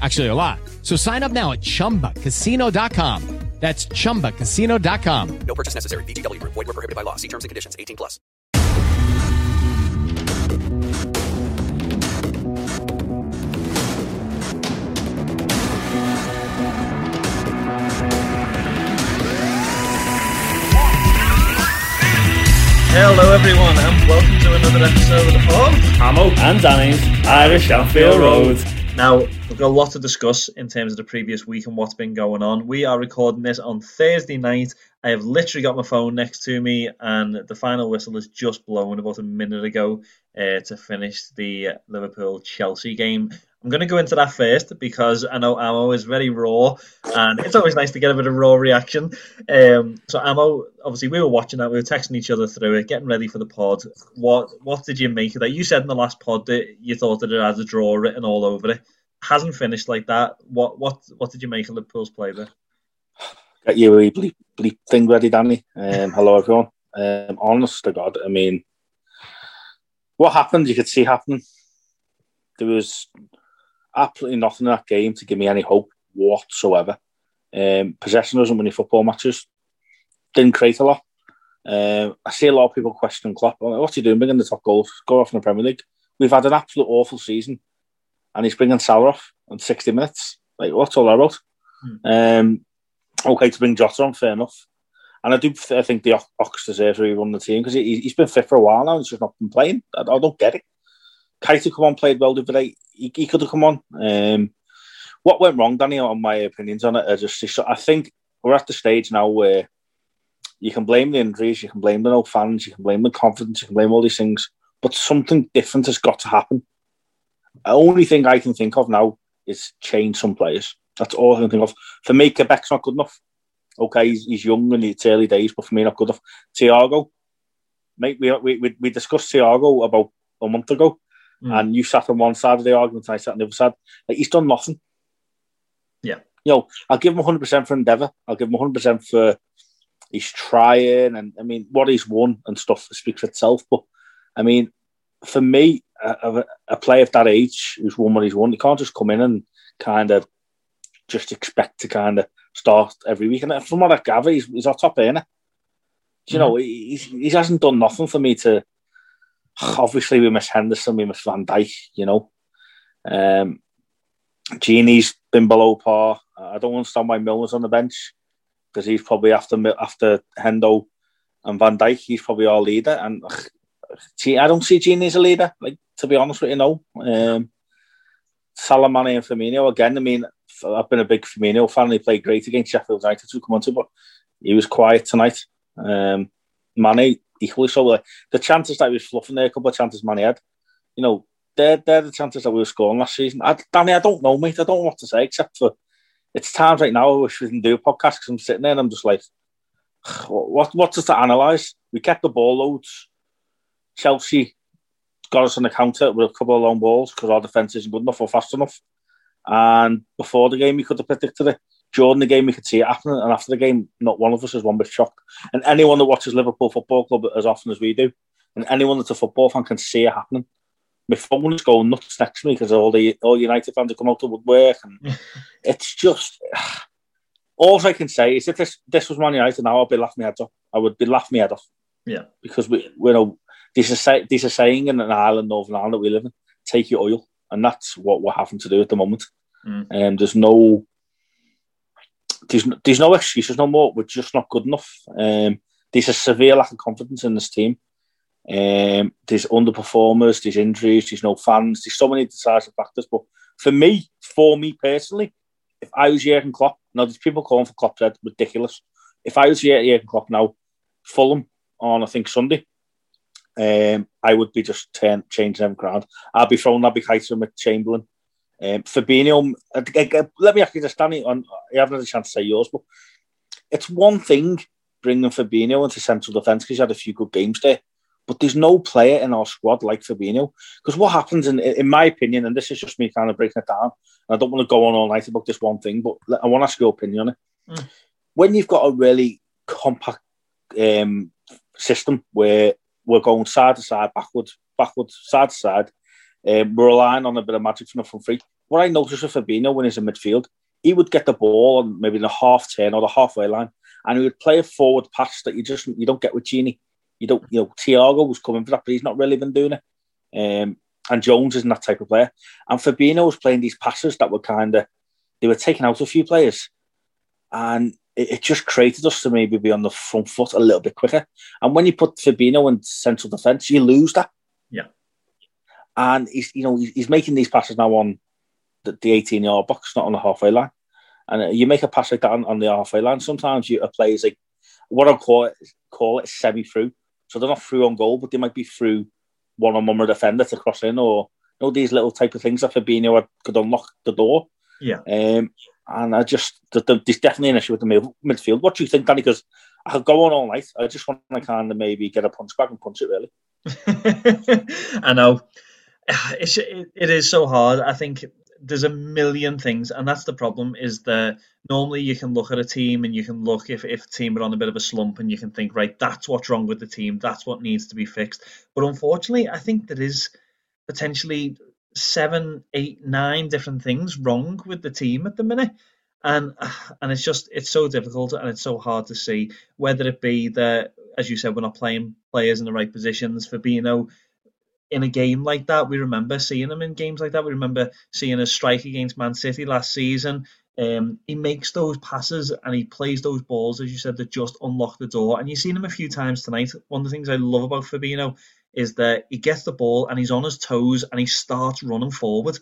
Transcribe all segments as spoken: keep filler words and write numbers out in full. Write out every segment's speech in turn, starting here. Actually, a lot. So sign up now at Chumba Casino dot com. That's Chumba Casino dot com. No purchase necessary. V G W. Void where prohibited by law. See terms and conditions. eighteen plus. Hello, everyone, and welcome to another episode of Hamo and Danny's Irish Sheffield Road. Now, we've got a lot to discuss in terms of the previous week and what's been going on. We are recording this on Thursday night. I have literally got my phone next to me, and the final whistle has just blown about a minute ago uh, to finish the Liverpool-Chelsea game. I'm going to go into that first because I know Amo is very raw, and it's always nice to get a bit of raw reaction. Um, so, Amo, obviously we were watching that, we were texting each other through it, getting ready for the pod. What what did you make of that? You said in the last pod that you thought that it had a draw written all over it. Hasn't finished like that. What what what did you make of Liverpool's play there? Get your bleep, bleep thing ready, Danny. Um, hello, everyone. Um, honest to God, I mean, what happened, you could see happen. There was absolutely nothing in that game to give me any hope whatsoever. Um, possession doesn't win your football matches. Didn't create a lot. Um, I see a lot of people questioning Klopp. Like, what's he doing bringing the top goals? Go off in the Premier League. We've had an absolute awful season, and he's bringing Salah off on sixty minutes. Like, what's all that about? Mm. Um, okay, to bring Jota on, fair enough. And I do I think the Ox deserves to rerun the team because he, he's been fit for a while now. He's just not been playing. I, I don't get it. Keita come on, played well the other day. He, he could have come on. Um, what went wrong, Danny, on my opinions on it, I just I think we're at the stage now where you can blame the injuries, you can blame the no fans, you can blame the confidence, you can blame all these things, but something different has got to happen. The only thing I can think of now is change some players. That's all I can think of. For me, Kabak's not good enough. Okay, he's, he's young and it's early days, but for me, not good enough. Thiago, mate, we we we discussed Thiago about a month ago. Mm. And you sat on one side of the argument, and I sat on the other side. Like, he's done nothing. Yeah. You know, I'll give him one hundred percent for endeavour. I'll give him one hundred percent for he's trying. And, I mean, what he's won and stuff speaks for itself. But, I mean, for me, a, a player of that age who's won what he's won, you can't just come in and kind of just expect to kind of start every week. And from what I gather, he's, he's our top earner. You mm-hmm. know, he, he hasn't done nothing for me to... Obviously, we miss Henderson, we miss Van Dijk, you know. Um, Gini's been below par. I don't understand why Milner's on the bench because he's probably after after Hendo and Van Dijk, he's probably our leader. And ugh, I don't see Gini as a leader, like, to be honest with you, no. Um, Salah, Mane and Firmino, again, I mean, I've been a big Firmino fan. He played great against Sheffield United, to come on to, but he was quiet tonight. Um, Mane, equally so. Like, the chances that we were fluffing there, a couple of chances Mane had, you know, they're, they're the chances that we were scoring last season. I, Danny, I don't know, mate. I don't know what to say, except for it's times right now I wish we didn't do a podcast because I'm sitting there and I'm just like, what what does that analyse? We kept the ball loads. Chelsea got us on the counter with a couple of long balls because our defence isn't good enough or fast enough. And before the game, we could have predicted it. during the game, we could see it happening. And after the game, not one of us is one bit shocked. And anyone that watches Liverpool Football Club as often as we do, and anyone that's a football fan can see it happening. My phone is going nuts next to me because all the all United fans have come out to woodwork. And it's just... All I can say is if this, this was Man United now, I'd be laughing my head off. I would be laughing my head off. Yeah. Because we, we know, there's a, there's a saying in an island, Northern Ireland, that we live in, take your oil. And that's what we're having to do at the moment. And mm. um, there's no... There's no, there's no excuses no more. We're just not good enough. Um, there's a severe lack of confidence in this team. Um, there's underperformers, there's injuries, there's no fans, there's so many decisive factors. But for me, for me personally, if I was Jürgen Klopp, now there's people calling for Klopp's head, ridiculous. If I was Jürgen Klopp now, Fulham on I think Sunday, um, I would be just turn, changing them ground. I'd be throwing Naby Keita with Chamberlain. Um, Fabinho, let me actually just stand it on. You haven't had a chance to say yours, but it's one thing bringing Fabinho into central defence because he's had a few good games there, but there's no player in our squad like Fabinho. Because what happens, in, in my opinion, and this is just me kind of breaking it down, and I don't want to go on all night about this one thing, but I want to ask your opinion on it. Mm. When you've got a really compact um, system where we're going side to side, backwards, backwards, side to side, um, we're relying on a bit of magic from the front three. What I noticed with Fabinho when he's in midfield, he would get the ball on maybe the half turn or the halfway line, and he would play a forward pass that you just you don't get with Gini. You don't, you know, Thiago was coming for that, but he's not really been doing it. Um, and Jones isn't that type of player. And Fabinho was playing these passes that were kind of, they were taking out a few players, and it, it just created us to maybe be on the front foot a little bit quicker. And when you put Fabinho in central defence, you lose that. Yeah. And he's, you know, he's making these passes now on the eighteen-yard box, not on the halfway line. And you make a pass like that on, on the halfway line, sometimes you a player's like what I call it, call it semi-through. So they're not through on goal, but they might be through one-on-one with a defender to cross in, or you know, these little type of things that Fabinho could unlock the door. Yeah. Um, and I just there's definitely an issue with the midfield. What do you think, Danny? Because I could go on all night. I just want to kind of maybe get a punch back and punch it really. I know. It's, it, it is so hard. I think there's a million things, and that's the problem, is that normally you can look at a team and you can look if, if a team are on a bit of a slump and you can think, right, that's what's wrong with the team, that's what needs to be fixed. But unfortunately, I think there is potentially seven, eight, nine different things wrong with the team at the minute. And and it's just, it's so difficult and it's so hard to see, whether it be that, as you said, we're not playing players in the right positions. Fabinho, in a game like that, we remember seeing him in games like that. We remember seeing a strike against Man City last season. Um, he makes those passes and he plays those balls, as you said, that just unlock the door. And you've seen him a few times tonight. One of the things I love about Fabinho is that he gets the ball and he's on his toes and he starts running forward.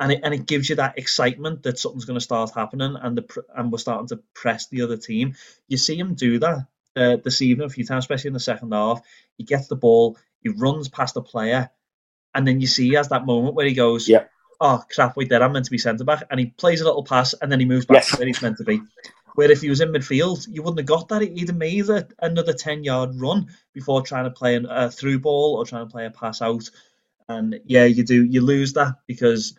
And it, and it gives you that excitement that something's going to start happening and the and we're starting to press the other team. You see him do that uh, this evening a few times, especially in the second half. He gets the ball, he runs past the player, and then you see he has that moment where he goes, yep. Oh, crap, wait there, I'm meant to be centre-back, and he plays a little pass, and then he moves back yes. to where he's meant to be. Where if he was in midfield, you wouldn't have got that. He'd have made a, another ten-yard run before trying to play a through ball or trying to play a pass out. And, yeah, you do. You lose that because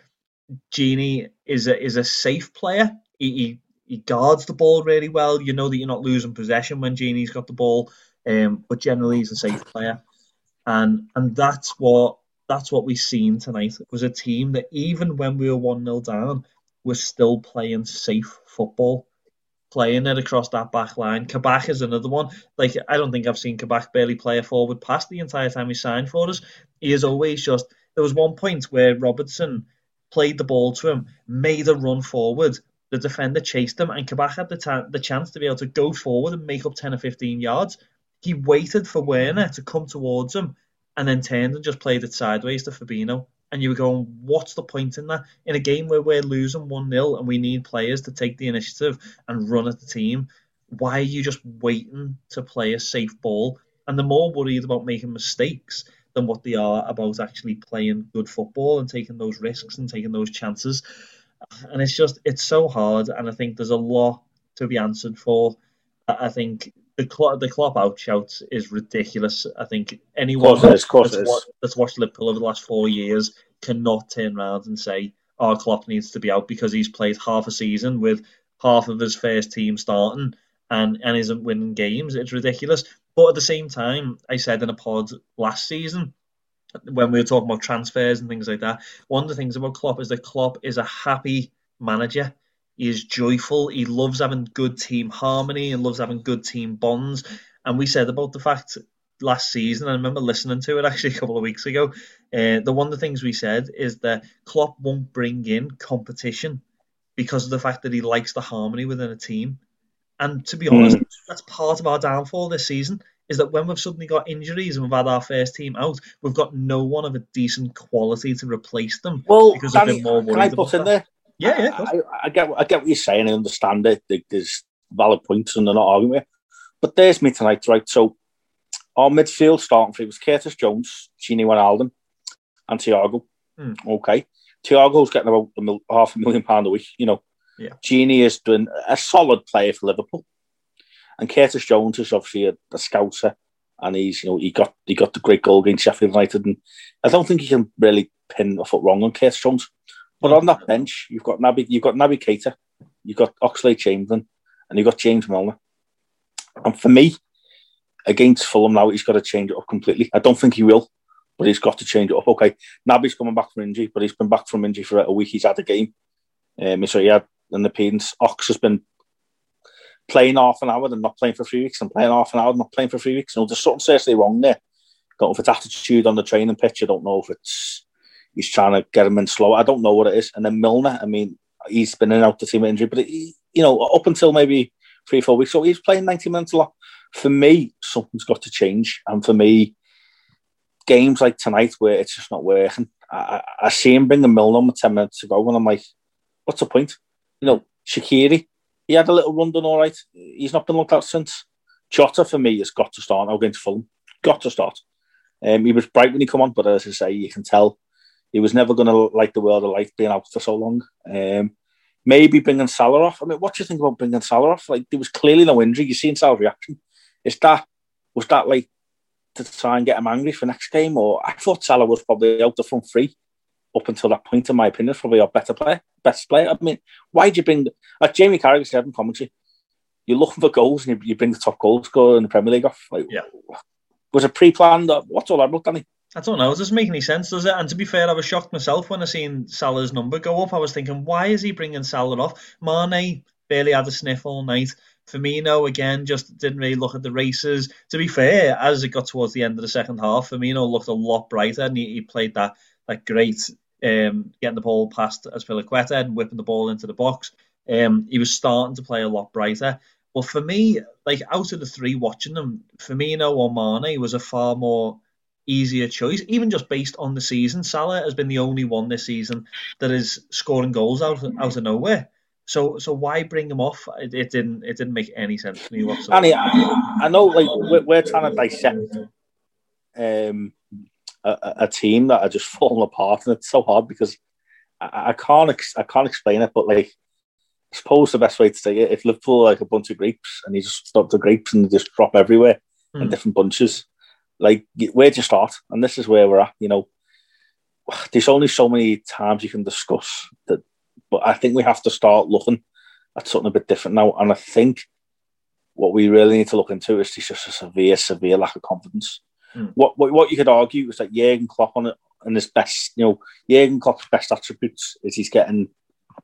Gini is a, is a safe player. He, he he guards the ball really well. You know that you're not losing possession when Gini's got the ball, um, but generally he's a safe player. And and that's what that's what we've seen tonight. It was a team that even when we were one nil down, was still playing safe football, playing it across that back line. Kabak is another one. Like, I don't think I've seen Kabak barely play a forward pass the entire time he signed for us. He is always just... There was one point where Robertson played the ball to him, made a run forward. The defender chased him, and Kabak had the, ta- the chance to be able to go forward and make up ten or fifteen yards. He waited for Werner to come towards him and then turned and just played it sideways to Fabinho. And you were going, what's the point in that? In a game where we're losing one nil and we need players to take the initiative and run at the team, why are you just waiting to play a safe ball? And they're more worried about making mistakes than what they are about actually playing good football and taking those risks and taking those chances. And it's just, it's so hard. And I think there's a lot to be answered for. I think... The Klopp, the Klopp out shouts is ridiculous. I think anyone course is, course that's, watched, that's watched Liverpool over the last four years cannot turn around and say, oh, Klopp needs to be out because he's played half a season with half of his first team starting and, and isn't winning games. It's ridiculous. But at the same time, I said in a pod last season, when we were talking about transfers and things like that, one of the things about Klopp is that Klopp is a happy manager. He is joyful. He loves having good team harmony and loves having good team bonds. And we said about the fact last season, and I remember listening to it actually a couple of weeks ago, uh, the one of the things we said is that Klopp won't bring in competition because of the fact that he likes the harmony within a team. And to be honest, mm. that's part of our downfall this season, is that when we've suddenly got injuries and we've had our first team out, we've got no one of a decent quality to replace them. Well, because Danny, been more can I put in that. there? Yeah, yeah. I, I, get, I get what you're saying. I understand it. There's valid points and they're not arguing with. But there's me tonight, right? So our midfield starting three was Curtis Jones, Gini Wijnaldum and Thiago. Mm. Okay. Thiago's getting about a mil, half a million pound a week, you know. Yeah. Gini is doing a solid player for Liverpool. And Curtis Jones is obviously a, a scouter, and he's, you know, he got he got the great goal against Sheffield United, and I don't think he can really pin a foot wrong on Curtis Jones. But on that bench, you've got Naby, you've got Naby Keita, you've got Oxlade-Chamberlain, and you've got James Milner. And for me, against Fulham now, he's got to change it up completely. I don't think he will, but he's got to change it up. Okay, Naby's coming back from injury, but he's been back from injury for a week. He's had a game, um, so he had an appearance. Ox has been playing half an hour and not playing for three weeks and playing half an hour and not playing for three weeks. You know, there's something seriously wrong there. Don't know if it's attitude on the training pitch. I don't know if it's he's trying to get him in slow. I don't know what it is. And then Milner, I mean, he's been in and out the team with injury, but he, you know, up until maybe three, four weeks, so he's playing ninety minutes a lot. For me, something's got to change. And for me, games like tonight where it's just not working, I, I see him bringing Milner with ten minutes to go and I'm like, what's the point? You know, Shaqiri, he had a little run done all right. He's not been looked at since. Jota, for me, has got to start. I'll go into Fulham. Got to start. Um, he was bright when he come on, but as I say, you can tell he was never going to like the world of life being out for so long. Um, maybe bringing Salah off. I mean, what do you think about bringing Salah off? Like, there was clearly no injury. You've seen Salah's reaction. Is that, was that like to try and get him angry for next game? Or I thought Salah was probably out the front three up until that point, in my opinion, is probably our better player, best player. I mean, why do you bring, like Jamie Carragher said in commentary, you're looking for goals and you, you bring the top goal scorer in the Premier League off. Like, yeah. Was it pre-planned? What's all that about, Danny? I don't know. It doesn't make any sense, does it? And to be fair, I was shocked myself when I seen Salah's number go up. I was thinking, why is he bringing Salah off? Mane barely had a sniff all night. Firmino, again, just didn't really look at the races. To be fair, as it got towards the end of the second half, Firmino looked a lot brighter and he, he played that Like great, um, getting the ball past Azpilicueta and whipping the ball into the box. Um, he was starting to play a lot brighter. Well, for me, like out of the three watching them, Firmino or Mane was a far more easier choice, even just based on the season. Salah has been the only one this season that is scoring goals out of, out of nowhere. So, so why bring him off? It, it didn't, it didn't make any sense to me whatsoever. Annie, I, I know, like we're, we're trying to dissect. Um. A, a team that are just falling apart, and it's so hard because I, I can't ex- I can't explain it. But like, I suppose the best way to say it, if Liverpool are like a bunch of grapes, and you just stop the grapes and they just drop everywhere mm. in different bunches, like where do you start? And this is where we're at. You know, there's only so many times you can discuss that, but I think we have to start looking at something a bit different now. And I think what we really need to look into is just a severe, severe lack of confidence. Mm. What, what what you could argue was that Jürgen Klopp on it and his best, you know, Jürgen Klopp's best attributes is he's getting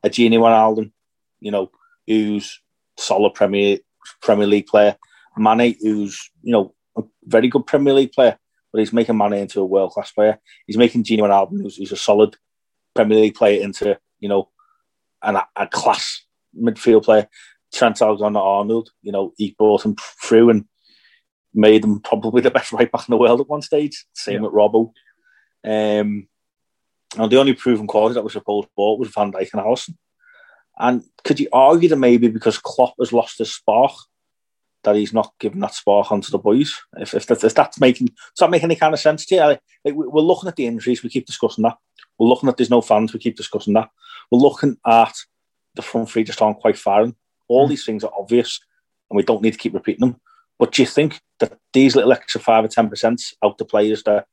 a Gini Wijnaldum, you know, who's solid Premier Premier League player, Mane, who's, you know, a very good Premier League player, but he's making Mane into a world class player. He's making Gini Wijnaldum, who's, who's a solid Premier League player, into, you know, an, a class midfield player. Trent Alexander-Arnold, you know, he brought him through and made them probably the best right back in the world at one stage. Same yeah. with Robbo. Um, and the only proven quality that was supposed to bought was Van Dijk and Allison. And could you argue that maybe because Klopp has lost his spark, that he's not giving that spark onto the boys? If, if, that, if that's making, does that make any kind of sense to you? Like, we're looking at the injuries, we keep discussing that. We're looking at there's no fans, we keep discussing that. We're looking at the front three just aren't quite firing. All mm. these things are obvious and we don't need to keep repeating them. But do you think that these little extra five or ten percent out the players that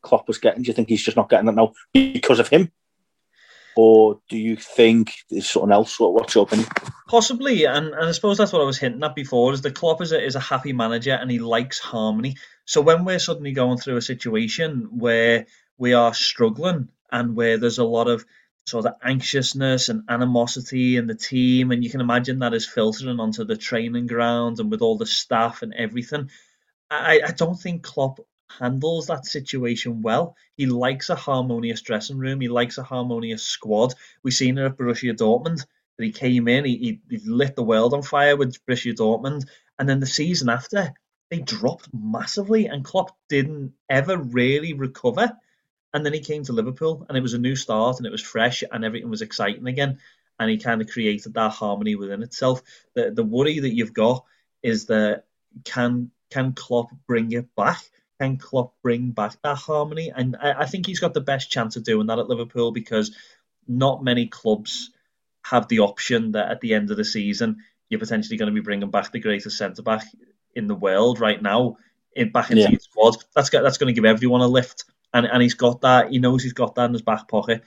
Klopp was getting, do you think he's just not getting that now because of him? Or do you think there's something else? What's your opinion? Possibly, and, and I suppose that's what I was hinting at before, is the Klopp is a, is a happy manager and he likes harmony. So when we're suddenly going through a situation where we are struggling and where there's a lot of sort of anxiousness and animosity in the team, and you can imagine that is filtering onto the training ground and with all the staff and everything, I, I don't think Klopp handles that situation well. He likes a harmonious dressing room. He likes a harmonious squad. We've seen it at Borussia Dortmund, that he came in, he, he lit the world on fire with Borussia Dortmund, and then the season after, they dropped massively, and Klopp didn't ever really recover. And then he came to Liverpool, and it was a new start, and it was fresh, and everything was exciting again, and he kind of created that harmony within itself. The the worry that you've got is that can can Klopp bring it back? Can Klopp bring back that harmony? And I, I think he's got the best chance of doing that at Liverpool, because not many clubs have the option that at the end of the season you're potentially going to be bringing back the greatest centre-back in the world right now in, back into yeah. your squad. That's, that's going to give everyone a lift. And, and he's got that. He knows he's got that in his back pocket.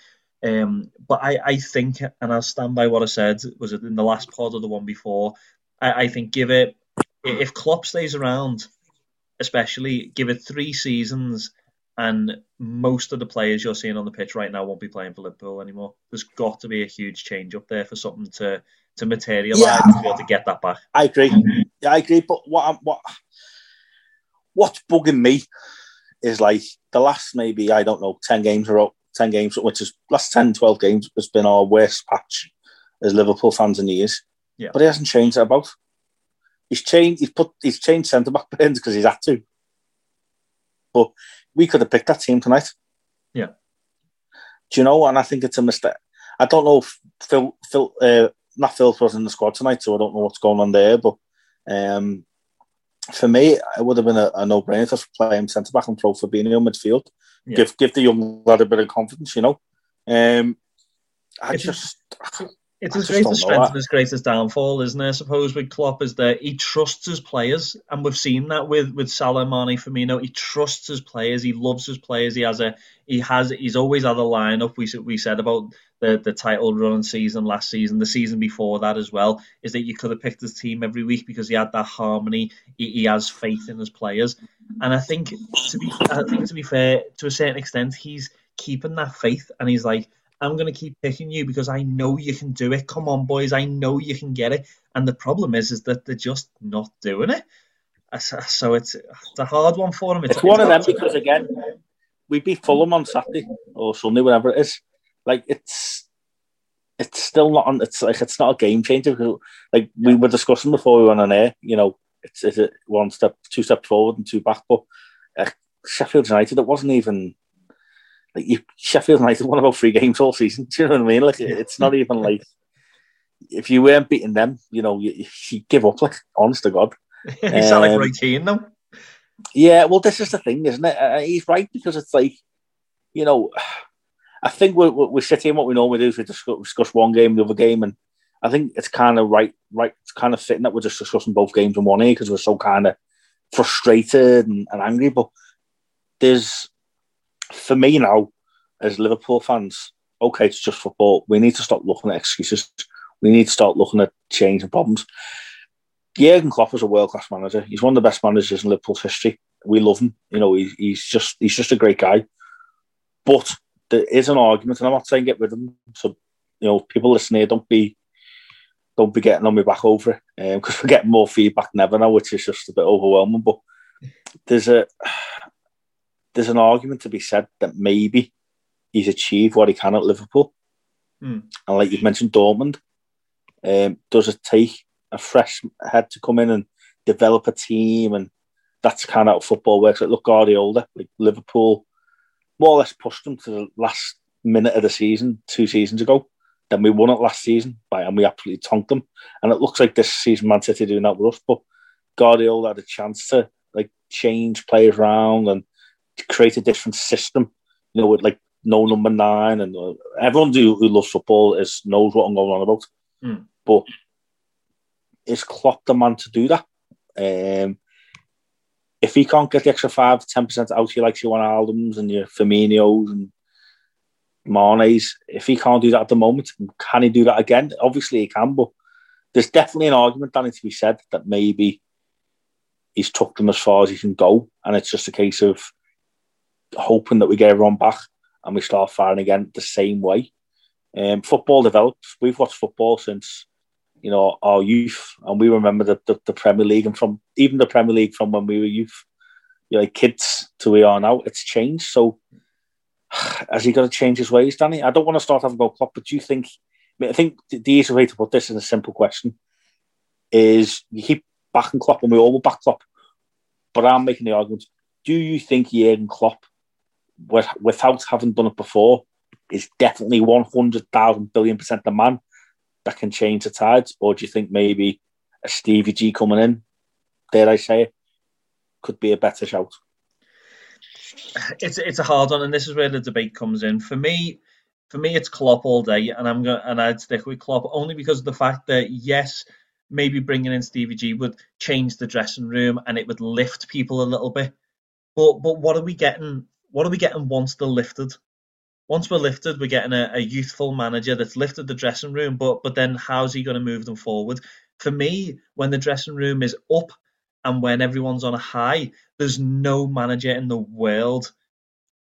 Um, but I, I think, and I'll stand by what I said, was it in the last pod or the one before, I, I think give it, if Klopp stays around, especially give it three seasons and most of the players you're seeing on the pitch right now won't be playing for Liverpool anymore. There's got to be a huge change up there for something to, to materialise yeah, to be able to get that back. I agree. Yeah, I agree. But what what what's bugging me is like the last maybe, I don't know, ten games or ten games, which is last ten, twelve games has been our worst patch as Liverpool fans in years. Yeah. But he hasn't changed that about. He's changed. He's put. He's changed centre back pins because he's had to. But we could have picked that team tonight. Yeah. Do you know? And I think it's a mistake. I don't know if Phil, Phil, uh, Nat Phillips was in the squad tonight, so I don't know what's going on there. But um, for me, it would have been a, a no-brainer to play him centre back and throw Fabinho midfield. Yeah. Give give the young lad a bit of confidence. You know. Um, I it's just. just... It's his greatest strength and his greatest downfall, isn't it? I suppose with Klopp is that he trusts his players, and we've seen that with, with Salah, Mane, Firmino. He trusts his players. He loves his players. He has a he has he's always had a lineup. We we said about the the title run season last season, the season before that as well, is that you could have picked his team every week because he had that harmony. He, he has faith in his players, and I think to be I think to be fair, to a certain extent, he's keeping that faith, and he's like, I'm going to keep picking you because I know you can do it. Come on, boys. I know you can get it. And the problem is is that they're just not doing it. So it's, it's a hard one for them. It's, it's one it's of them because, again, we beat Fulham on Saturday or Sunday, whatever it is. Like, it's it's still not on, it's like it's not a game changer. Like, we were discussing before we went on air, you know, it's, it's a one step, two steps forward and two back. But uh, Sheffield United, it wasn't even... Like you, Sheffield United won about three games all season. Do you know what I mean? Like it's not even like if you weren't beating them, you know, you, you give up. Like honest to God, you um, sound like Roy Keane, though. Yeah, well, this is the thing, isn't it? Uh, he's right because it's like, you know, I think we're we're sitting. What we normally do is we discuss, discuss one game, the other game, and I think it's kind of right, right, it's kind of fitting that we're just discussing both games in one here because we're so kind of frustrated and, and angry. But there's. For me now, as Liverpool fans, okay, it's just football. We need to stop looking at excuses. We need to start looking at change and problems. Jürgen Klopp is a world-class manager. He's one of the best managers in Liverpool's history. We love him. You know, he's, he's just he's just a great guy. But there is an argument, and I'm not saying get rid of him. So, you know, people listening here, don't be don't be getting on me back over it because um, we're getting more feedback than ever now, which is just a bit overwhelming. But there's a... There's an argument to be said that maybe he's achieved what he can at Liverpool. Mm. And like you've mentioned, Dortmund, um, does it take a fresh head to come in and develop a team? And that's kind of how football works. Like, look, Guardiola, like Liverpool more or less pushed them to the last minute of the season two seasons ago. Then we won it last season by, and we absolutely tonked them. And it looks like this season Man City doing that with us. But Guardiola had a chance to like change players around and create a different system, you know, with like no number nine, and uh, everyone who, who loves football is knows what I'm going on about. Mm. But is Klopp the man to do that? Um, if he can't get the extra five, ten percent out, he likes your Wijnaldums and your Firminos and Mane's, if he can't do that at the moment, can he do that again? Obviously he can, but there's definitely an argument that needs to be said that maybe he's took them as far as he can go, and it's just a case of hoping that we get everyone back and we start firing again the same way. Um, football develops. We've watched football since, you know, our youth, and we remember the, the, the Premier League, and from even the Premier League from when we were youth, you know, like kids, to we are now. It's changed. So has he got to change his ways, Danny? I don't want to start having a go Klopp, but do you think? I, mean, I think the easy way to put this in a simple question is you keep backing Klopp, and we all will back Klopp. But I'm making the argument: do you think Jürgen Klopp, with, without having done it before, is definitely one hundred thousand billion percent the man that can change the tides, or do you think maybe a Stevie G coming in, dare I say it, could be a better shout? It's it's a hard one, and this is where the debate comes in. For me, for me, it's Klopp all day, and I'm going and I'd stick with Klopp only because of the fact that yes, maybe bringing in Stevie G would change the dressing room and it would lift people a little bit. But but what are we getting? What are we getting once they're lifted? Once we're lifted, we're getting a, a youthful manager that's lifted the dressing room. But but then how's he going to move them forward? For me, when the dressing room is up and when everyone's on a high, there's no manager in the world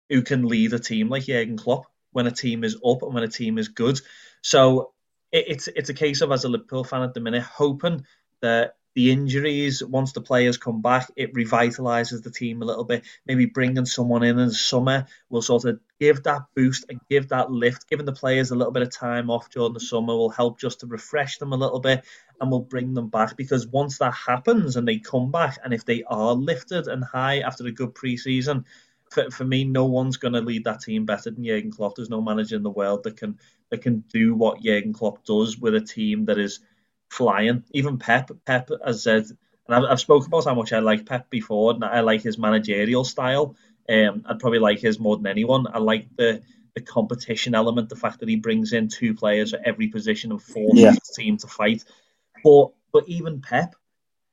who can lead a team like Jürgen Klopp when a team is up and when a team is good. So it, it's it's a case of, as a Liverpool fan at the minute, hoping that the injuries, once the players come back, it revitalises the team a little bit. Maybe bringing someone in in the summer will sort of give that boost and give that lift. Giving the players a little bit of time off during the summer will help just to refresh them a little bit and will bring them back. Because once that happens and they come back, and if they are lifted and high after a good pre-season, for, for me, no one's going to lead that team better than Jürgen Klopp. There's no manager in the world that can, that can do what Jürgen Klopp does with a team that is flying. Even Pep, Pep has said, and I've, I've spoken about how much I like Pep before, and I like his managerial style. Um, I'd probably like his more than anyone. I like the, the competition element, the fact that he brings in two players for every position and forces yeah. the team to fight. But but even Pep,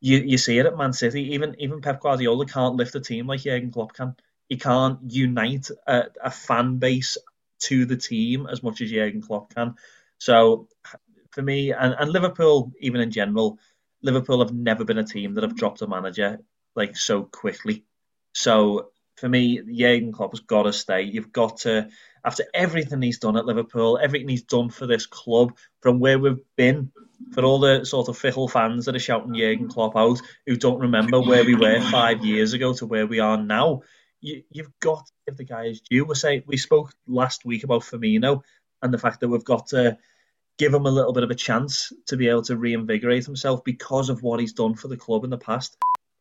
you, you see it at Man City. Even even Pep Guardiola can't lift a team like Jürgen Klopp can. He can't unite a, a fan base to the team as much as Jürgen Klopp can. So for me, and, and Liverpool, even in general, Liverpool have never been a team that have dropped a manager like so quickly. So for me, Jürgen Klopp has got to stay. You've got to, after everything he's done at Liverpool, everything he's done for this club, from where we've been, for all the sort of fickle fans that are shouting Jürgen Klopp out, who don't remember where we were five years ago to where we are now, you, you've got to give the guy his due. We say, we spoke last week about Firmino and the fact that we've got to give him a little bit of a chance to be able to reinvigorate himself because of what he's done for the club in the past.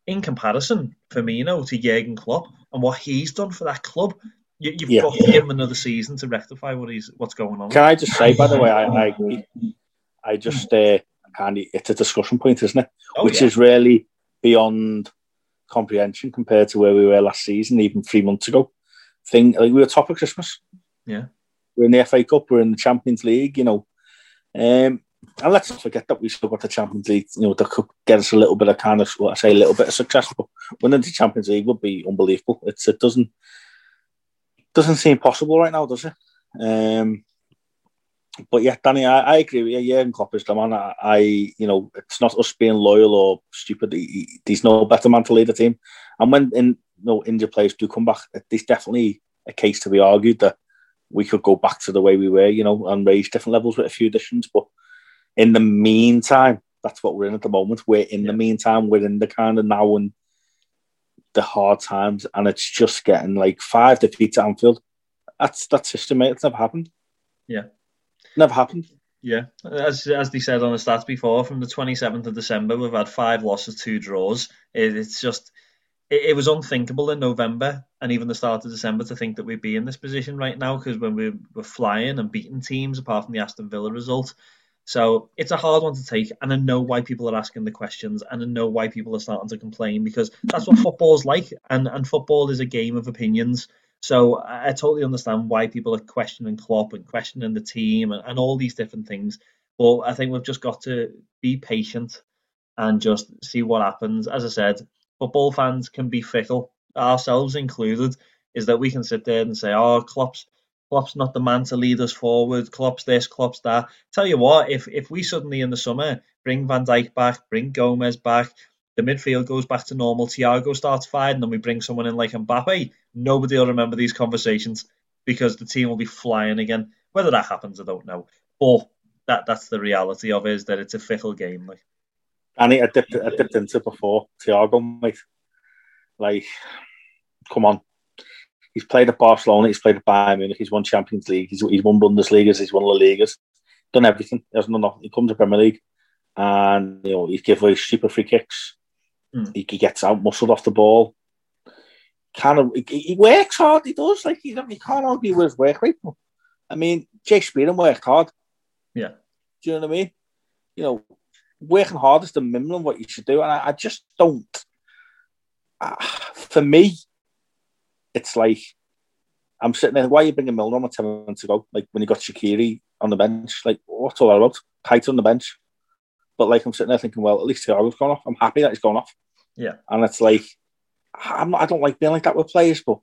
In comparison, Firmino to Jürgen Klopp and what he's done for that club, you, you've yeah. got to give him another season to rectify what he's what's going on. Can I just say, by the way, I I, I just uh, kind of, it's a discussion point, isn't it? Oh, Which yeah. is really beyond comprehension compared to where we were last season, even three months ago. Thing like we were top of Christmas. Yeah, we're in the F A Cup, we're in the Champions League, you know. Um, and let's not forget that we still got the Champions League, you know, that could get us a little bit of kind of, well, I say a little bit of success, but winning the Champions League would be unbelievable. It's, it doesn't doesn't seem possible right now, does it? Um, but yeah, Danny, I, I agree with you. Jürgen Klopp is the man. I, I, you know, it's not us being loyal or stupid. He, he's no better man to lead the team. And when in, you know, injured players do come back, there's definitely a case to be argued that we could go back to the way we were, you know, and raise different levels with a few additions. But in the meantime, that's what we're in at the moment. We're in yeah. the meantime, we're in the kind of now and the hard times, and it's just getting like five defeats at Anfield. That's that's history, mate. It's never happened. Yeah. Never happened. Yeah. As as they said on the stats before, from the twenty-seventh of December, we've had five losses, two draws. It, it's just... It was unthinkable in November and even the start of December to think that we'd be in this position right now, because when we were flying and beating teams, apart from the Aston Villa result. So it's a hard one to take, and I know why people are asking the questions, and I know why people are starting to complain, because that's what football's like, and, and football is a game of opinions. So I totally understand why people are questioning Klopp and questioning the team and, and all these different things. But I think we've just got to be patient and just see what happens. As I said, football fans can be fickle, ourselves included, is that we can sit there and say, oh, Klopp's Klopp's not the man to lead us forward. Klopp's this, Klopp's that. Tell you what, if if we suddenly in the summer bring Van Dijk back, bring Gomez back, the midfield goes back to normal, Thiago starts firing, and then we bring someone in like Mbappe, nobody will remember these conversations because the team will be flying again. Whether that happens, I don't know. But that that's the reality of it, is that it's a fickle game. Like, and I dipped, I dipped into it before, Thiago, mate. Like, come on. He's played at Barcelona, he's played at Bayern Munich, he's won Champions League, he's, he's won Bundesliga, he's won La Liga, done everything. He hasn't done nothing. He comes to Premier League and, you know, he gives away stupid free kicks. Mm. He, he gets out muscled off the ball. Kind of, he, he works hard. He does. Like, you know, you can't argue with his work rate. I mean, Jay Spearman worked hard. Yeah. Do you know what I mean? You know, working hard is the minimum of what you should do, and I, I just don't. Uh, for me, it's like, I'm sitting there, why are you bringing Milner on with ten minutes ago? Like, when you got Shaqiri on the bench, like, what's all that about? Kite on the bench. But, like, I'm sitting there thinking, well, at least Thiago's gone off. I'm happy that he's gone off. Yeah. And it's like, I'm not, I don't like being like that with players, but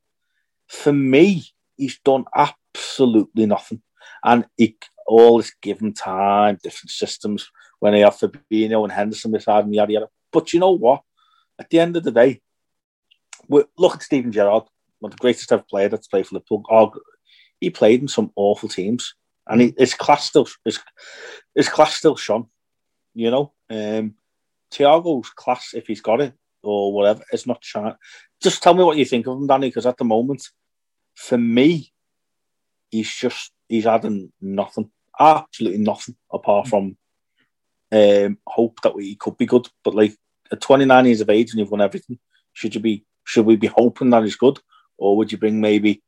for me, he's done absolutely nothing. And he, all this given time, different systems, when they have Fabinho and Henderson beside him, yada, yada. But you know what? At the end of the day, look at Steven Gerrard. One of the greatest ever player that's played for Liverpool. He played in some awful teams, and he, his class still his, his class still shone. You know, um, Thiago's class, if he's got it or whatever, it's not shine. Just tell me what you think of him, Danny, because at the moment, for me, he's just he's adding nothing, absolutely nothing, apart from um, hope that he could be good. But like at twenty-nine years of age and you've won everything, should you be? Should we be hoping that he's good? Or would you bring maybe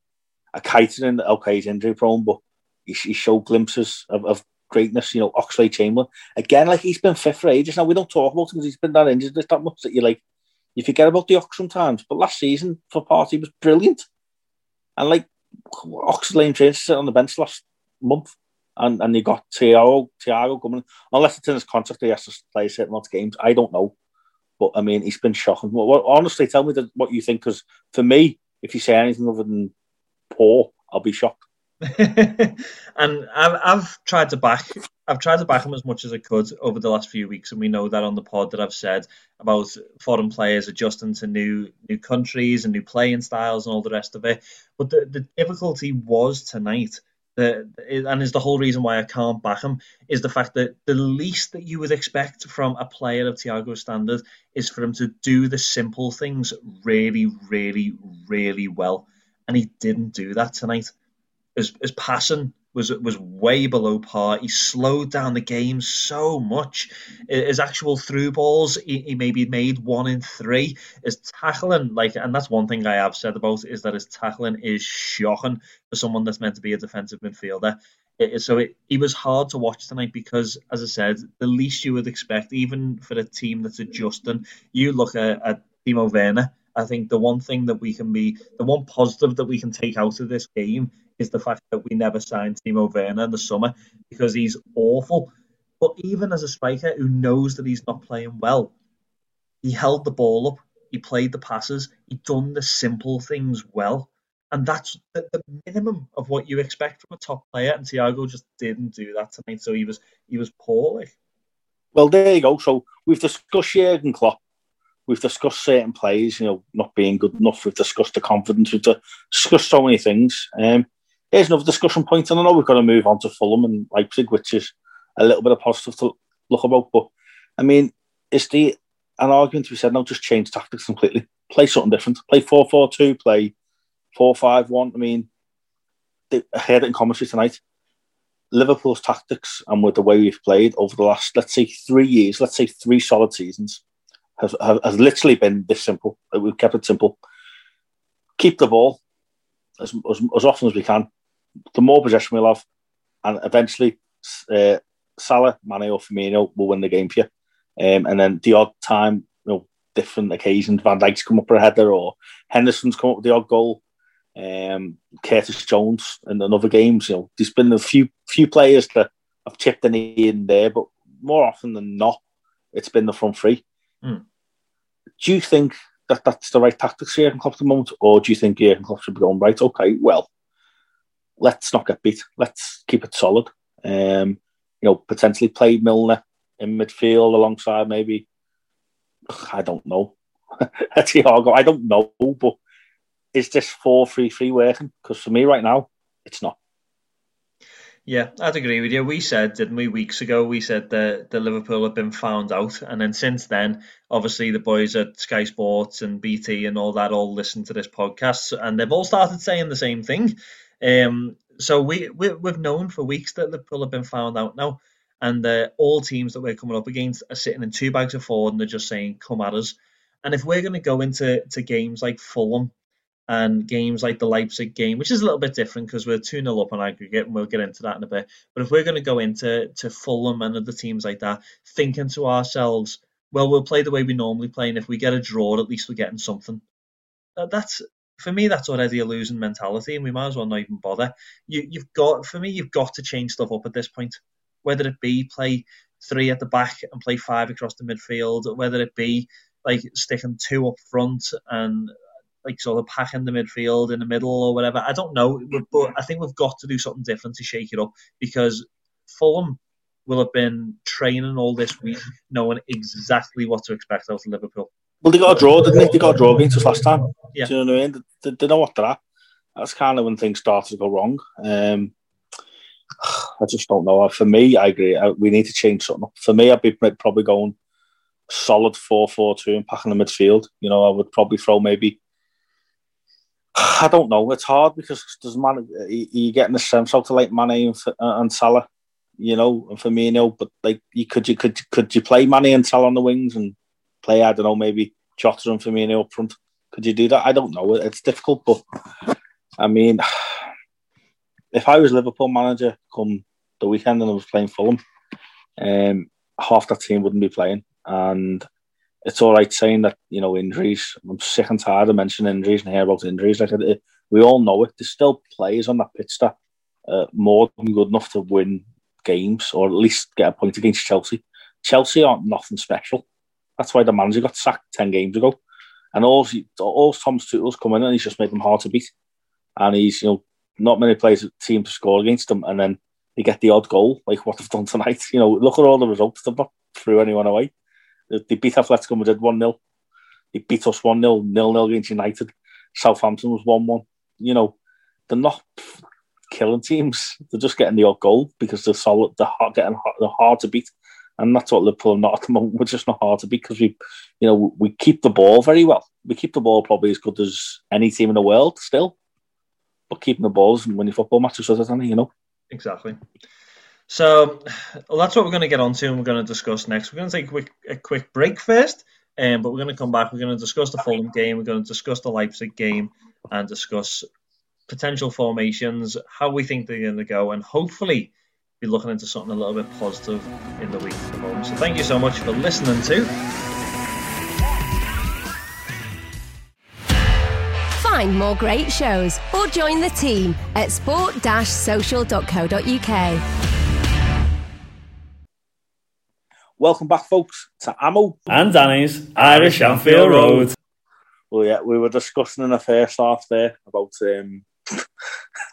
a Keita in? Okay, he's injury prone, but he, he showed glimpses of, of greatness. You know, Oxlade-Chamberlain again. Like, he's been fit for ages now. We don't talk about him because he's been that injured that much that you like you forget about the Ox sometimes. But last season for Party was brilliant, and like Oxlade trained to sit on the bench last month, and and you got Thiago Thiago coming. Unless it's in his contract, he has to play a certain amount of games. I don't know, but I mean, he's been shocking. Well, well, honestly, tell me that, what you think, because for me, if you say anything other than poor, I'll be shocked. and I've, I've tried to back, I've tried to back him as much as I could over the last few weeks, and we know that on the pod that I've said about foreign players adjusting to new new countries and new playing styles and all the rest of it. But the, the difficulty was tonight, the, and is the whole reason why I can't back him, is the fact that the least that you would expect from a player of Thiago's standard is for him to do the simple things really, really, really well. And he didn't do that tonight. His, his passing was was way below par. He slowed down the game so much. His actual through balls, he, he maybe made one in three. His tackling, like, and that's one thing I have said about it, is that his tackling is shocking for someone that's meant to be a defensive midfielder. It, so it, he was hard to watch tonight because, as I said, the least you would expect, even for a team that's adjusting. You look at, at Timo Werner. I think the one thing that we can be, the one positive that we can take out of this game is the fact that we never signed Timo Werner in the summer because he's awful. But even as a striker who knows that he's not playing well, he held the ball up, he played the passes, he done the simple things well. And that's the, the minimum of what you expect from a top player. And Thiago just didn't do that tonight, so he was he was poorly. Well, there you go. So we've discussed Jürgen Klopp. We've discussed certain plays, you know, not being good enough. We've discussed the confidence. We've discussed so many things. Um, here's another discussion point, and I know we've got to move on to Fulham and Leipzig, which is a little bit of positive to look about. But, I mean, is the an argument to be said, no, just change tactics completely. Play something different. Play four four two, play four five one. I mean, they, I heard it in commentary tonight. Liverpool's tactics and with the way we've played over the last, let's say, three years, let's say three solid seasons, Has, has literally been this simple. We've kept it simple. Keep the ball as as, as often as we can. The more possession we'll have, and eventually uh, Salah, Mane or Firmino will win the game for you. Um, and then the odd time, you know, different occasions, Van Dijk's come up for a header or Henderson's come up with the odd goal. Um, Curtis Jones in another games. You know, there's been a few few players that have chipped in here and there, but more often than not, it's been the front three. Mm. Do you think that that's the right tactics for Jurgen Klopp at the moment, or do you think Jurgen Klopp should be going, right, okay, well, let's not get beat. Let's keep it solid. Um, you know, potentially play Milner in midfield alongside maybe, I don't know, Thiago. I don't know, but is this four three three working? Because for me right now, it's not. Yeah, I'd agree with you. We said, didn't we, weeks ago, we said that the Liverpool had been found out. And then since then, obviously the boys at Sky Sports and B T and all that all listen to this podcast. And they've all started saying the same thing. Um, so we, we, we've known for weeks that Liverpool have been found out now. And uh, all teams that we're coming up against are sitting in two bags of four and they're just saying, come at us. And if we're going to go into to games like Fulham, and games like the Leipzig game, which is a little bit different because we're two nil up on aggregate, and we'll get into that in a bit. But if we're going to go into to Fulham and other teams like that, thinking to ourselves, well, we'll play the way we normally play, and if we get a draw, at least we're getting something. That's, for me, that's already a losing mentality, and we might as well not even bother. You, you've got, for me, you've got to change stuff up at this point, whether it be play three at the back and play five across the midfield, whether it be like sticking two up front and like sort of packing the midfield in the middle or whatever. I don't know, but I think we've got to do something different to shake it up because Fulham will have been training all this week knowing exactly what to expect out of Liverpool. Well, they got a draw, didn't they? They got a draw against us last time. Yeah. Do you know what I mean? They, they know what they're at. That's kind of when things start to go wrong. Um, I just don't know. For me, I agree. I, we need to change something up. For me, I'd be probably going solid four four two and packing the midfield. You know, I would probably throw maybe I don't know. It's hard because there's man, you're getting the sense out of like Mane and, and Salah, you know, and Firmino. But like, you could you could could you play Mane and Salah on the wings and play I don't know maybe Jota and Firmino up front? Could you do that? I don't know. It's difficult, but I mean, if I was Liverpool manager come the weekend and I was playing Fulham, um, half that team wouldn't be playing. And it's all right saying that, you know, injuries. I'm sick and tired of mentioning injuries and hear about injuries. Like it, we all know it. There's still players on that pitch that uh, more than good enough to win games or at least get a point against Chelsea. Chelsea aren't nothing special. That's why the manager got sacked ten games ago. And all he, all Tom Tuchel's come in and he's just made them hard to beat. And he's, you know, not many players team to score against them. And then they get the odd goal, like what they've done tonight. You know, look at all the results. They've not threw anyone away. They beat Atletico Madrid one nil. They beat us one nil, nil nil against United. Southampton was one one. You know, they're not killing teams. They're just getting the odd goal because they're solid. They're hard, getting hard, they're hard to beat. And that's what Liverpool are not at the moment. We're just not hard to beat because we, you know, we keep the ball very well. We keep the ball probably as good as any team in the world still. But keeping the ball isn't winning football matches, other than, you know. Exactly. So well, that's what we're going to get onto and we're going to discuss next. We're going to take a quick, a quick break first, um, but we're going to come back. We're going to discuss the Fulham game. We're going to discuss the Leipzig game and discuss potential formations, how we think they're going to go, and hopefully be looking into something a little bit positive in the week to come. So thank you so much for listening to Find more great shows or join the team at sport dash social dot co dot uk. Welcome back, folks, to Ammo and Danny's Irish Anfield Road. Well, yeah, we were discussing in the first half there about um,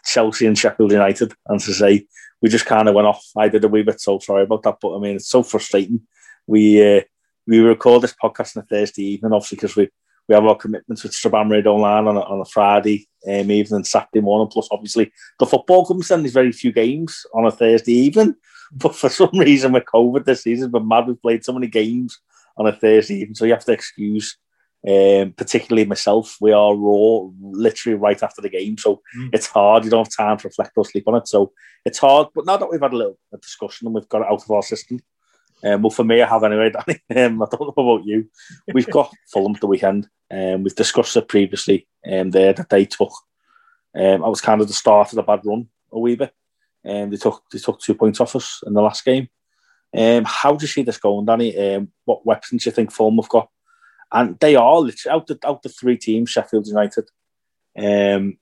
Chelsea and Sheffield United, and to say we just kind of went off. I did a wee bit, so sorry about that. But I mean, it's so frustrating. We uh, we record this podcast on a Thursday evening, obviously, because we, we have our commitments with Strabane Radio Online on a, on a Friday um, evening, Saturday morning. Plus, obviously, the football comes in. There's very few games on a Thursday evening. But for some reason, with COVID this season, but mad, we've played so many games on a Thursday evening, so you have to excuse, um, particularly myself. We are raw, literally right after the game, so mm. it's hard. You don't have time to reflect or sleep on it, so it's hard. But now that we've had a little a discussion and we've got it out of our system, um, well, for me, I have anyway, Danny. Um, I don't know about you. We've got Fulham for the weekend, and um, we've discussed it previously. Um, there that they took, um, I was kind of the start of the bad run a wee bit. Um, they took they took two points off us in the last game. Um, how do you see this going, Danny? Um, what weapons do you think Fulham have got? And they are literally out the out the three teams: Sheffield United, um,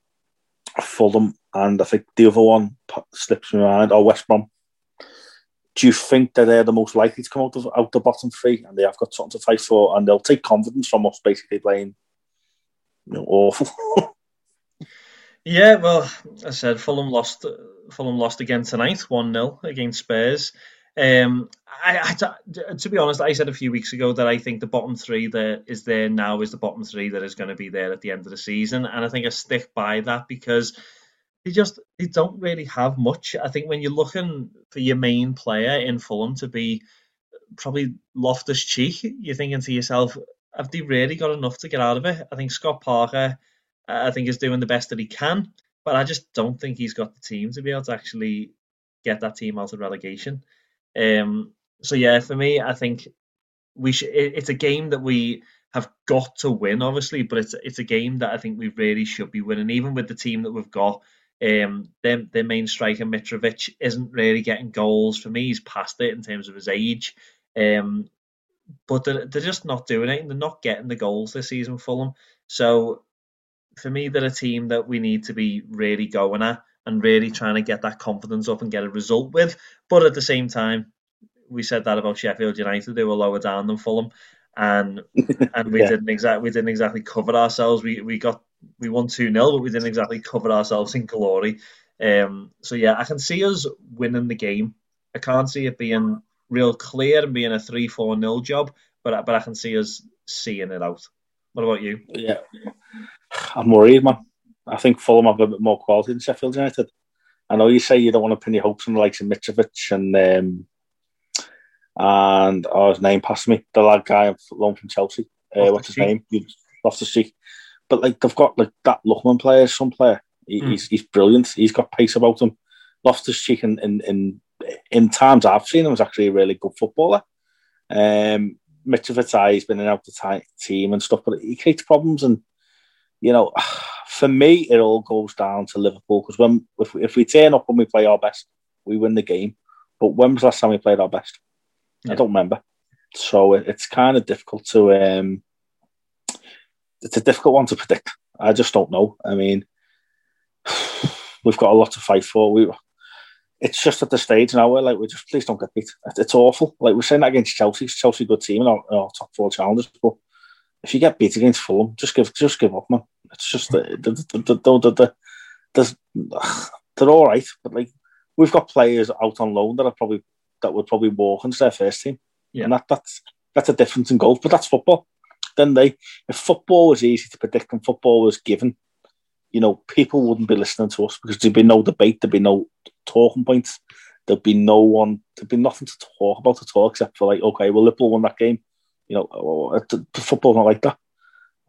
Fulham, and I think the other one slips me mind, or West Brom. Do you think that they're the most likely to come out of out the bottom three, and they have got something to fight for, and they'll take confidence from us basically playing, you know, awful? Yeah, well, as I said, Fulham lost. Fulham lost again tonight, one nil against Spurs. Um, I, I, to be honest, I said a few weeks ago that I think the bottom three that is there now is the bottom three that is going to be there at the end of the season, and I think I stick by that because they just they don't really have much. I think when you're looking for your main player in Fulham to be probably Loftus-Cheek, you're thinking to yourself, have they really got enough to get out of it? I think Scott Parker, I think, is doing the best that he can, but I just don't think he's got the team to be able to actually get that team out of relegation. Um, so yeah, for me, I think we sh- it's a game that we have got to win, obviously, but it's it's a game that I think we really should be winning. Even with the team that we've got, um, their their main striker Mitrovic isn't really getting goals. For me, he's past it in terms of his age. Um, but they're, they're just not doing it, and they're not getting the goals this season, Fulham. So for me, they're a team that we need to be really going at and really trying to get that confidence up and get a result with. But at the same time, we said that about Sheffield United. They were lower down than Fulham, and and we yeah. didn't exactly we didn't exactly cover ourselves. We we got we won two nil, but we didn't exactly cover ourselves in glory. Um, so yeah, I can see us winning the game. I can't see it being real clear and being a three four nil job, but but I can see us seeing it out. What about you? Yeah, I'm worried, man. I think Fulham have a bit more quality than Sheffield United. I know you say you don't want to pin your hopes on the likes of Mitrovic and um, and oh, his name passed me, the lad guy loan from Chelsea. Uh, what's his name? Loftus-Cheek. But like they've got like that Luckman player, some player. He, mm. He's he's brilliant. He's got pace about him. Loftus-Cheek in in, in in times I've seen him is actually a really good footballer. Um, Mitrovic, he's been in and out of the team and stuff, but he creates problems and. You know, for me, it all goes down to Liverpool because when if we, if we turn up when we play our best, we win the game. But when was the last time we played our best? Yeah. I don't remember. So it, it's kind of difficult to. Um, it's a difficult one to predict. I just don't know. I mean, we've got a lot to fight for. We, it's just at the stage now where like we just please don't get beat. It's awful. Like we're saying that against Chelsea. Chelsea, a good team in our, in our top four challengers, but. If you get beat against Fulham, just give, just give up, man. It's just the, the, the, the, the, the, the, they're all right, but like we've got players out on loan that are probably that would probably walk into their first team, yeah. and that, that's that's a difference in golf. But that's football. Then they, if football was easy to predict and football was given, you know, people wouldn't be listening to us because there'd be no debate, there'd be no talking points, there'd be no one, there'd be nothing to talk about at all except for like, okay, well, Liverpool won that game. You know, football's not like that,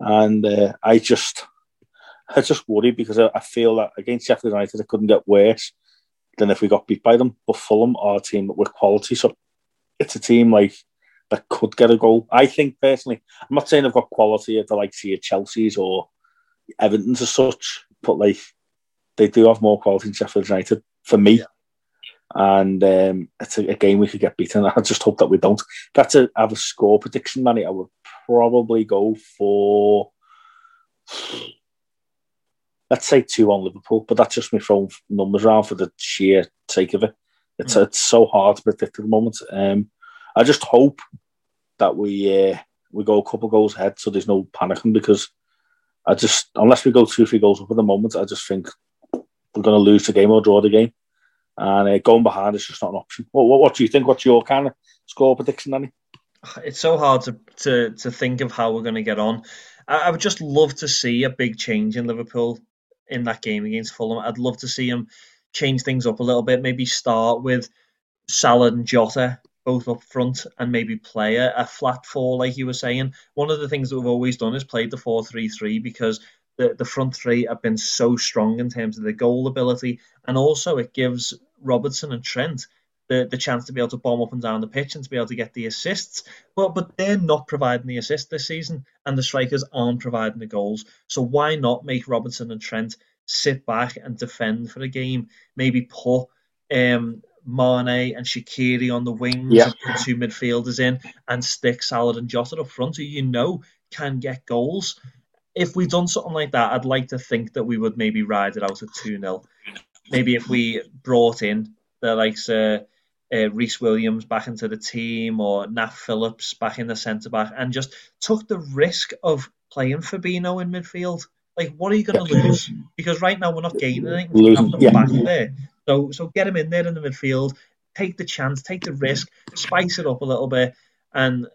and uh, I just, I just worry because I, I feel that against Sheffield United it couldn't get worse than if we got beat by them. But Fulham are a team with quality, so it's a team like that could get a goal. I think personally, I'm not saying they've got quality at the likes of Chelsea's or Everton's as such, but like they do have more quality than Sheffield United for me. Yeah. And um, it's a, a game we could get beaten. I just hope that we don't. If I had to have a score prediction, Manny, I would probably go for, let's say two one Liverpool, but that's just me throwing numbers around for the sheer sake of it. It's, mm. it's so hard to predict at the moment. Um, I just hope that we uh, we go a couple goals ahead so there's no panicking because I just, unless we go two, three goals up at the moment, I just think we're going to lose the game or draw the game. And uh, going behind is just not an option. What, what, what do you think? What's your kind of score prediction, Danny? It's so hard to, to, to think of how we're going to get on. I, I would just love to see a big change in Liverpool in that game against Fulham. I'd love to see him change things up a little bit. Maybe start with Salah and Jota both up front and maybe play a, a flat four, like you were saying. One of the things that we've always done is played the four three three because the, the front three have been so strong in terms of their goal ability, and also it gives Robertson and Trent the, the chance to be able to bomb up and down the pitch and to be able to get the assists. Well, but they're not providing the assists this season and the strikers aren't providing the goals. So why not make Robertson and Trent sit back and defend for a game? Maybe put um, Mane and Shaqiri on the wings yeah. and put two midfielders in and stick Salah and Jota up front who you know can get goals. If we'd done something like that, I'd like to think that we would maybe ride it out at two nil. Maybe if we brought in the likes of uh, uh, Reece Williams back into the team or Nat Phillips back in the centre-back and just took the risk of playing Fabinho in midfield Like, what are you going to yeah. lose? Because right now we're not gaining anything. We have them yeah. back there. So, so get him in there in the midfield. Take the chance. Take the risk. Spice it up a little bit. And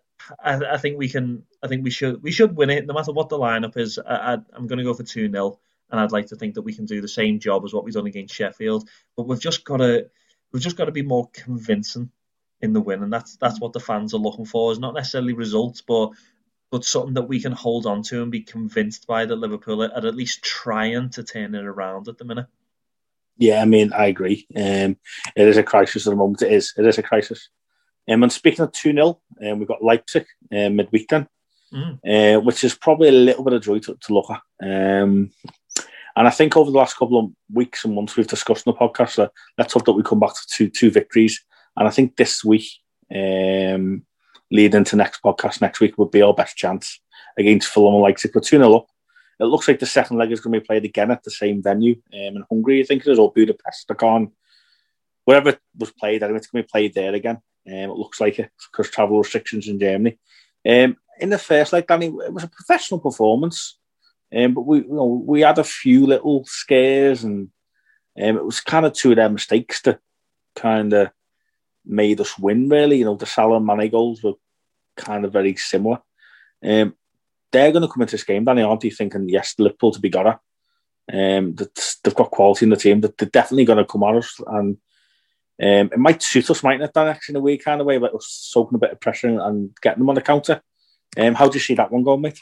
I, I think we can. I think we should. We should win it, no matter what the lineup is. I, I, I'm going to go for two nil, and I'd like to think that we can do the same job as what we've done against Sheffield. But we've just got to. We've just got to be more convincing in the win, and that's that's what the fans are looking for. Is not necessarily results, but but something that we can hold on to and be convinced by, that Liverpool are at least trying to turn it around at the minute. Yeah, I mean, I agree. Um, it is a crisis at the moment. It is. It is a crisis. Um, and speaking of two nil, um, we've got Leipzig uh, midweek then, mm. uh, which is probably a little bit of joy to, to look at. Um, and I think over the last couple of weeks and months, we've discussed in the podcast, that let's hope that we come back to two, two victories. And I think this week, um, leading to next podcast next week, would be our best chance against Fulham and Leipzig. We're two nil up. It looks like the second leg is going to be played again at the same venue um, in Hungary, I think it is, or Budapest. I can't. Wherever it was played, I think it's going to be played there again. Um, it looks like it, because travel restrictions in Germany. Um, in the first leg, Danny, it was a professional performance, um, but we you know, we had a few little scares, and um, it was kind of two of their mistakes that kind of made us win, really. You know, the Salah and Mane goals were kind of very similar. Um, they're going to come into this game, Danny, aren't they, thinking, yes, Liverpool to be got at. Um, they've got quality in the team. They're definitely going to come at us, and Um, it might suit us, mightn't it, Dan, in a weird kind of way, like us soaking a bit of pressure and getting them on the counter. Um, how do you see that one going, mate?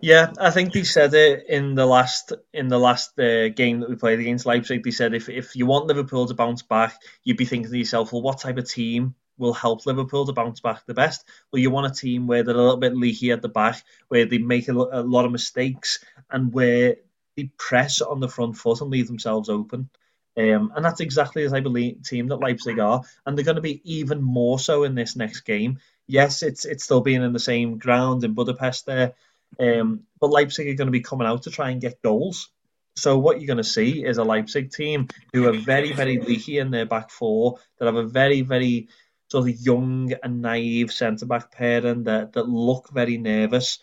Yeah, I think they said it in the last in the last uh, game that we played against Leipzig. They said if, if you want Liverpool to bounce back, you'd be thinking to yourself, well, what type of team will help Liverpool to bounce back the best? Well, you want a team where they're a little bit leaky at the back, where they make a, a lot of mistakes, and where they press on the front foot and leave themselves open. Um, and that's exactly the type of team that Leipzig are, and they're going to be even more so in this next game. Yes, it's it's still being in the same ground in Budapest there, um, but Leipzig are going to be coming out to try and get goals. So what you're going to see is a Leipzig team who are very, very leaky in their back four, that have a very, very sort of young and naive centre-back pairing that, that look very nervous,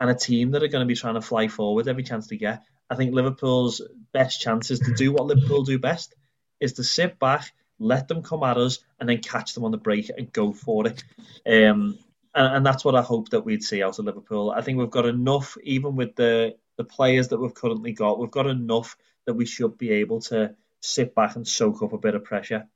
and a team that are going to be trying to fly forward every chance they get. I think Liverpool's best chance is to do what Liverpool do best, is to sit back, let them come at us, and then catch them on the break and go for it. Um, and, and that's what I hope that we'd see out of Liverpool. I think we've got enough, even with the, the players that we've currently got, we've got enough that we should be able to sit back and soak up a bit of pressure,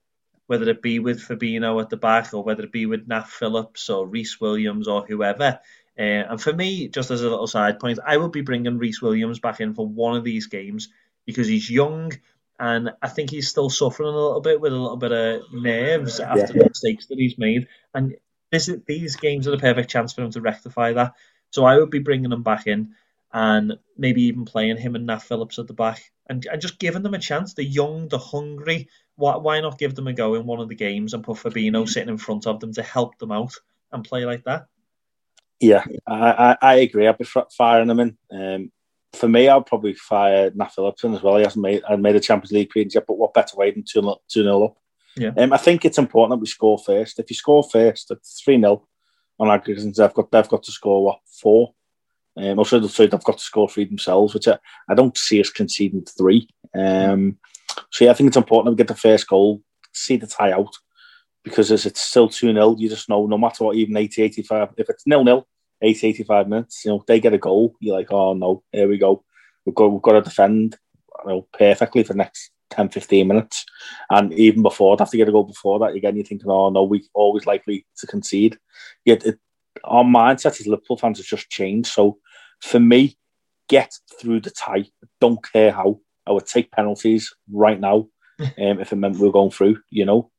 whether it be with Fabinho at the back, or whether it be with Nat Phillips or Reece Williams or whoever. Uh, and for me, just as a little side point, I would be bringing Reece Williams back in for one of these games, because he's young and I think he's still suffering a little bit with a little bit of nerves after yeah, yeah. the mistakes that he's made. And this is, these games are the perfect chance for him to rectify that. So I would be bringing him back in, and maybe even playing him and Nat Phillips at the back, and, and just giving them a chance. They're young, they're hungry. Why, why not give them a go in one of the games and put Fabinho sitting in front of them to help them out and play like that? Yeah, I, I, I agree. I'd be firing him in. Um, for me, I'd probably fire Nat Phillips as well. He hasn't made I've made a Champions League appearance yet, but what better way than two nil up? Yeah. Um, I think it's important that we score first. If you score first at three nil on aggregate, they've got they've got to score what four? Um, also, they've got to score three themselves, which I, I don't see us conceding three. Um, so yeah, I think it's important that we get the first goal, see the tie out. Because as it's still two nil, you just know, no matter what, even eighty, eighty-five, if it's nil nil, eighty, eighty-five minutes, you know, if they get a goal, you're like, oh no, here we go. We've got, we've got to defend, you know, perfectly for the next ten, fifteen minutes. And even before that, to get a goal before that, again, you're thinking, oh no, we're always likely to concede. Yet it, our mindset as Liverpool fans has just changed. So for me, get through the tie. Don't care how. I would take penalties right now um, if it meant we were going through, you know.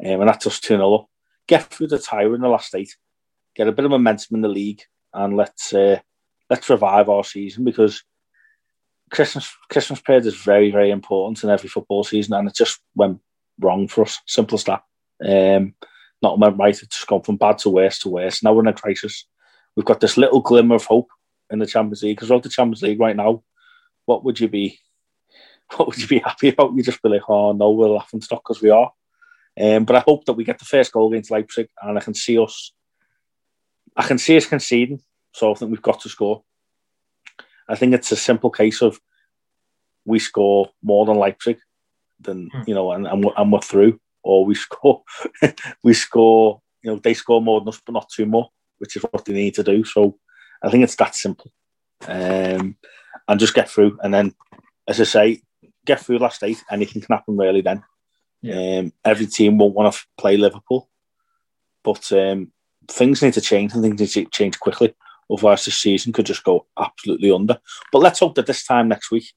Um, and that's us two nil up. Get through the tie in the last eight. Get a bit of momentum in the league, and let's uh, let's revive our season, because Christmas Christmas period is very, very important in every football season, and it just went wrong for us. Simple as that. Um, not went right. It's gone from bad to worse to worse. Now we're in a crisis. We've got this little glimmer of hope in the Champions League, because we're out the Champions League right now. What would you be? What would you be happy about? You'd just be like, oh no, we're laughing stock, because we are. Um, but I hope that we get the first goal against Leipzig, and I can see us I can see us conceding, so I think we've got to score. I think it's a simple case of we score more than Leipzig, than you know, and and we're, and we're through. Or we score, we score. You know, they score more than us, but not too much, which is what they need to do. So I think it's that simple. Um, and just get through, and then, as I say, get through last eight. Anything can happen, really. Then yeah. um, every team won't want to play Liverpool, but um, things need to change, and things need to change quickly. Otherwise, the season could just go absolutely under. But let's hope that this time next week,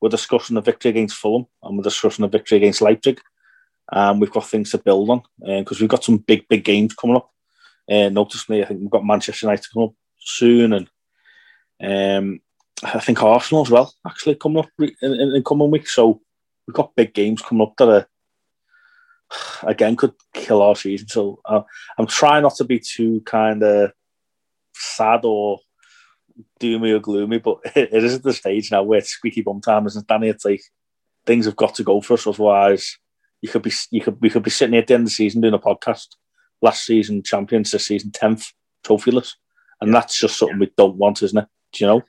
we're discussing a victory against Fulham, and we're discussing a victory against Leipzig. And um, we've got things to build on, because uh, we've got some big, big games coming up. Uh, notice me, I think we've got Manchester United coming up soon, and um, I think Arsenal as well, actually, coming up in, in, in coming weeks. So we've got big games coming up that, are, again, could kill our season. So uh, I'm trying not to be too kind of sad or doomy or gloomy, but it, it is at the stage now where it's squeaky bum time, isn't it, Danny? It's like things have got to go for us, otherwise... You could be, you could, we could be sitting here at the end of the season doing a podcast. Last season champions, this season tenth, trophyless, and that's just something we don't want, isn't it? Do you know?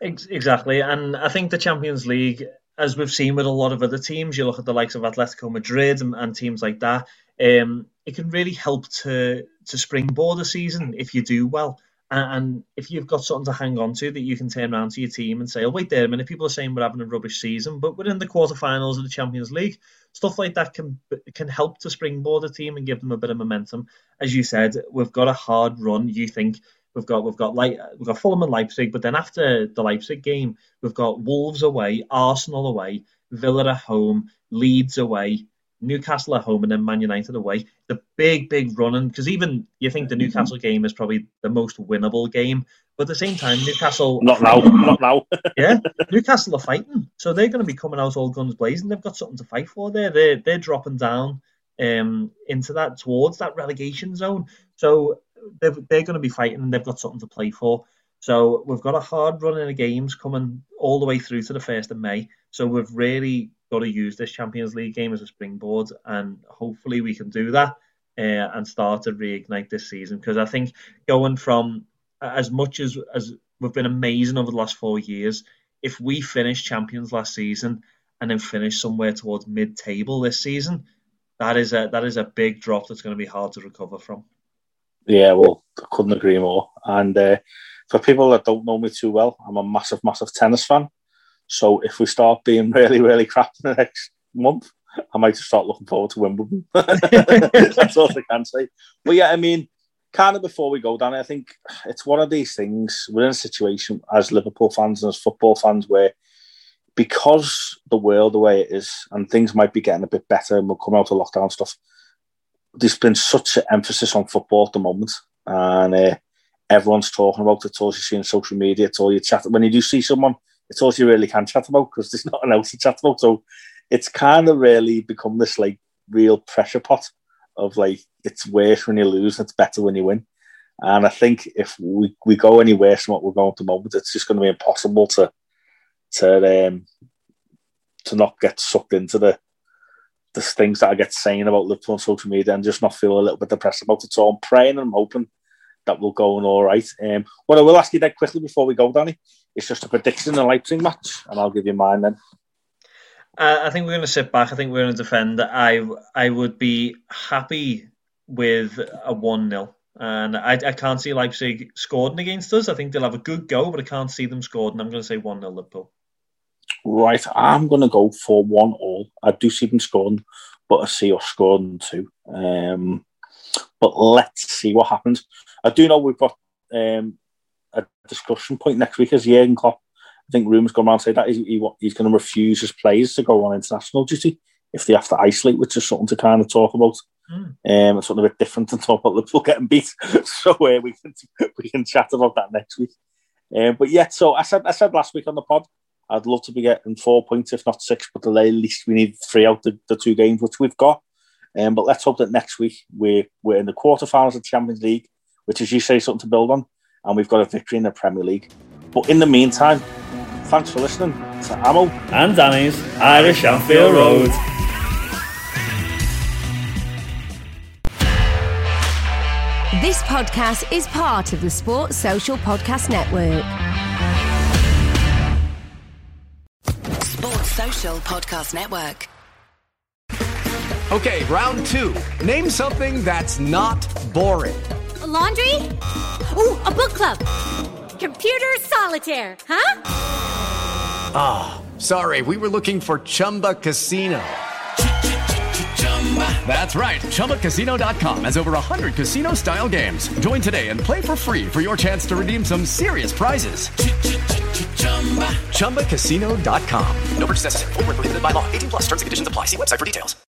Exactly, and I think the Champions League, as we've seen with a lot of other teams, you look at the likes of Atletico Madrid and, and teams like that. Um, it can really help to to springboard a season if you do well, and, and if you've got something to hang on to that you can turn around to your team and say, "Oh, wait there a minute, people are saying we're having a rubbish season, but we're in the quarterfinals of the Champions League." Stuff like that can can help to springboard a team and give them a bit of momentum. As you said, we've got a hard run. You think we've got we've got like we've got Fulham and Leipzig, but then after the Leipzig game, we've got Wolves away, Arsenal away, Villa at home, Leeds away, Newcastle at home, and then Man United away. The big big run, because even you think the Newcastle game is probably the most winnable game, but at the same time, Newcastle not now, not now. yeah, Newcastle are fighting, so they're going to be coming out all guns blazing. They've got something to fight for there. They're they're dropping down um, into that towards that relegation zone, so they're they're going to be fighting, and they've got something to play for. So we've got a hard run in the games coming all the way through to the first of May. So we've really got to use this Champions League game as a springboard, and hopefully we can do that uh, and start to reignite this season. Because I think going from as much as, as we've been amazing over the last four years, if we finish champions last season and then finish somewhere towards mid-table this season, that is a that is a big drop that's going to be hard to recover from. Yeah, well, I couldn't agree more. And uh, for people that don't know me too well, I'm a massive, massive tennis fan. So if we start being really, really crap in the next month, I might just start looking forward to Wimbledon. That's all I can say. But yeah, I mean, kind of before we go, Danny, I think it's one of these things. We're in a situation as Liverpool fans and as football fans where, because the world the way it is, and things might be getting a bit better and we'll come out of lockdown stuff, there's been such an emphasis on football at the moment. And uh, everyone's talking about it. It's all you see on social media. It's all you chat. When you do see someone, it's all you really can chat about, because there's nothing else to chat about. So it's kind of really become this like real pressure pot of like, it's worse when you lose, it's better when you win. And I think if we, we go any worse than what we're going at the moment, it's just going to be impossible to to um, to not get sucked into the the things that I get saying about Liverpool on social media and just not feel a little bit depressed about it. So I'm praying and I'm hoping that we'll go on all right. Um, what I will ask you then quickly before we go, Danny, it's just a prediction in a Leipzig match, and I'll give you mine then. Uh, I think we're going to sit back. I think we're going to defend. I I would be happy with a one nil. And I, I can't see Leipzig scoring against us. I think they'll have a good go, but I can't see them scoring. And I'm going to say one nil Liverpool. Right, I'm going to go for one all. I do see them scoring, but I see us scoring too. Um, but let's see what happens. I do know we've got um, a discussion point next week as Jürgen Klopp. I think rumours going around say that he's, he, he's going to refuse his players to go on international duty if they have to isolate, which is something to kind of talk about. Mm. Um, it's something a bit different than talk about Liverpool getting beat. so uh, we can we can chat about that next week. Um, but yeah, so I said I said last week on the pod, I'd love to be getting four points, if not six, but at least we need three out of the, the two games, which we've got. Um, but let's hope that next week we're, we're in the quarterfinals of the Champions League, which, as you say, is something to build on, and we've got a victory in the Premier League. But in the meantime, thanks for listening to Ammo and Danny's Irish Anfield Road. This podcast is part of the Sports Social Podcast Network. Sports Social Podcast Network. Okay, round two. Name something that's not boring. A laundry? Ooh, a book club. Computer solitaire, huh? Ah, oh, sorry, we were looking for Chumba Casino. That's right, Chumba Casino dot com has over one hundred casino-style games. Join today and play for free for your chance to redeem some serious prizes. Chumba Casino dot com. No purchase necessary. Void where prohibited by law. eighteen plus terms and conditions apply. See website for details.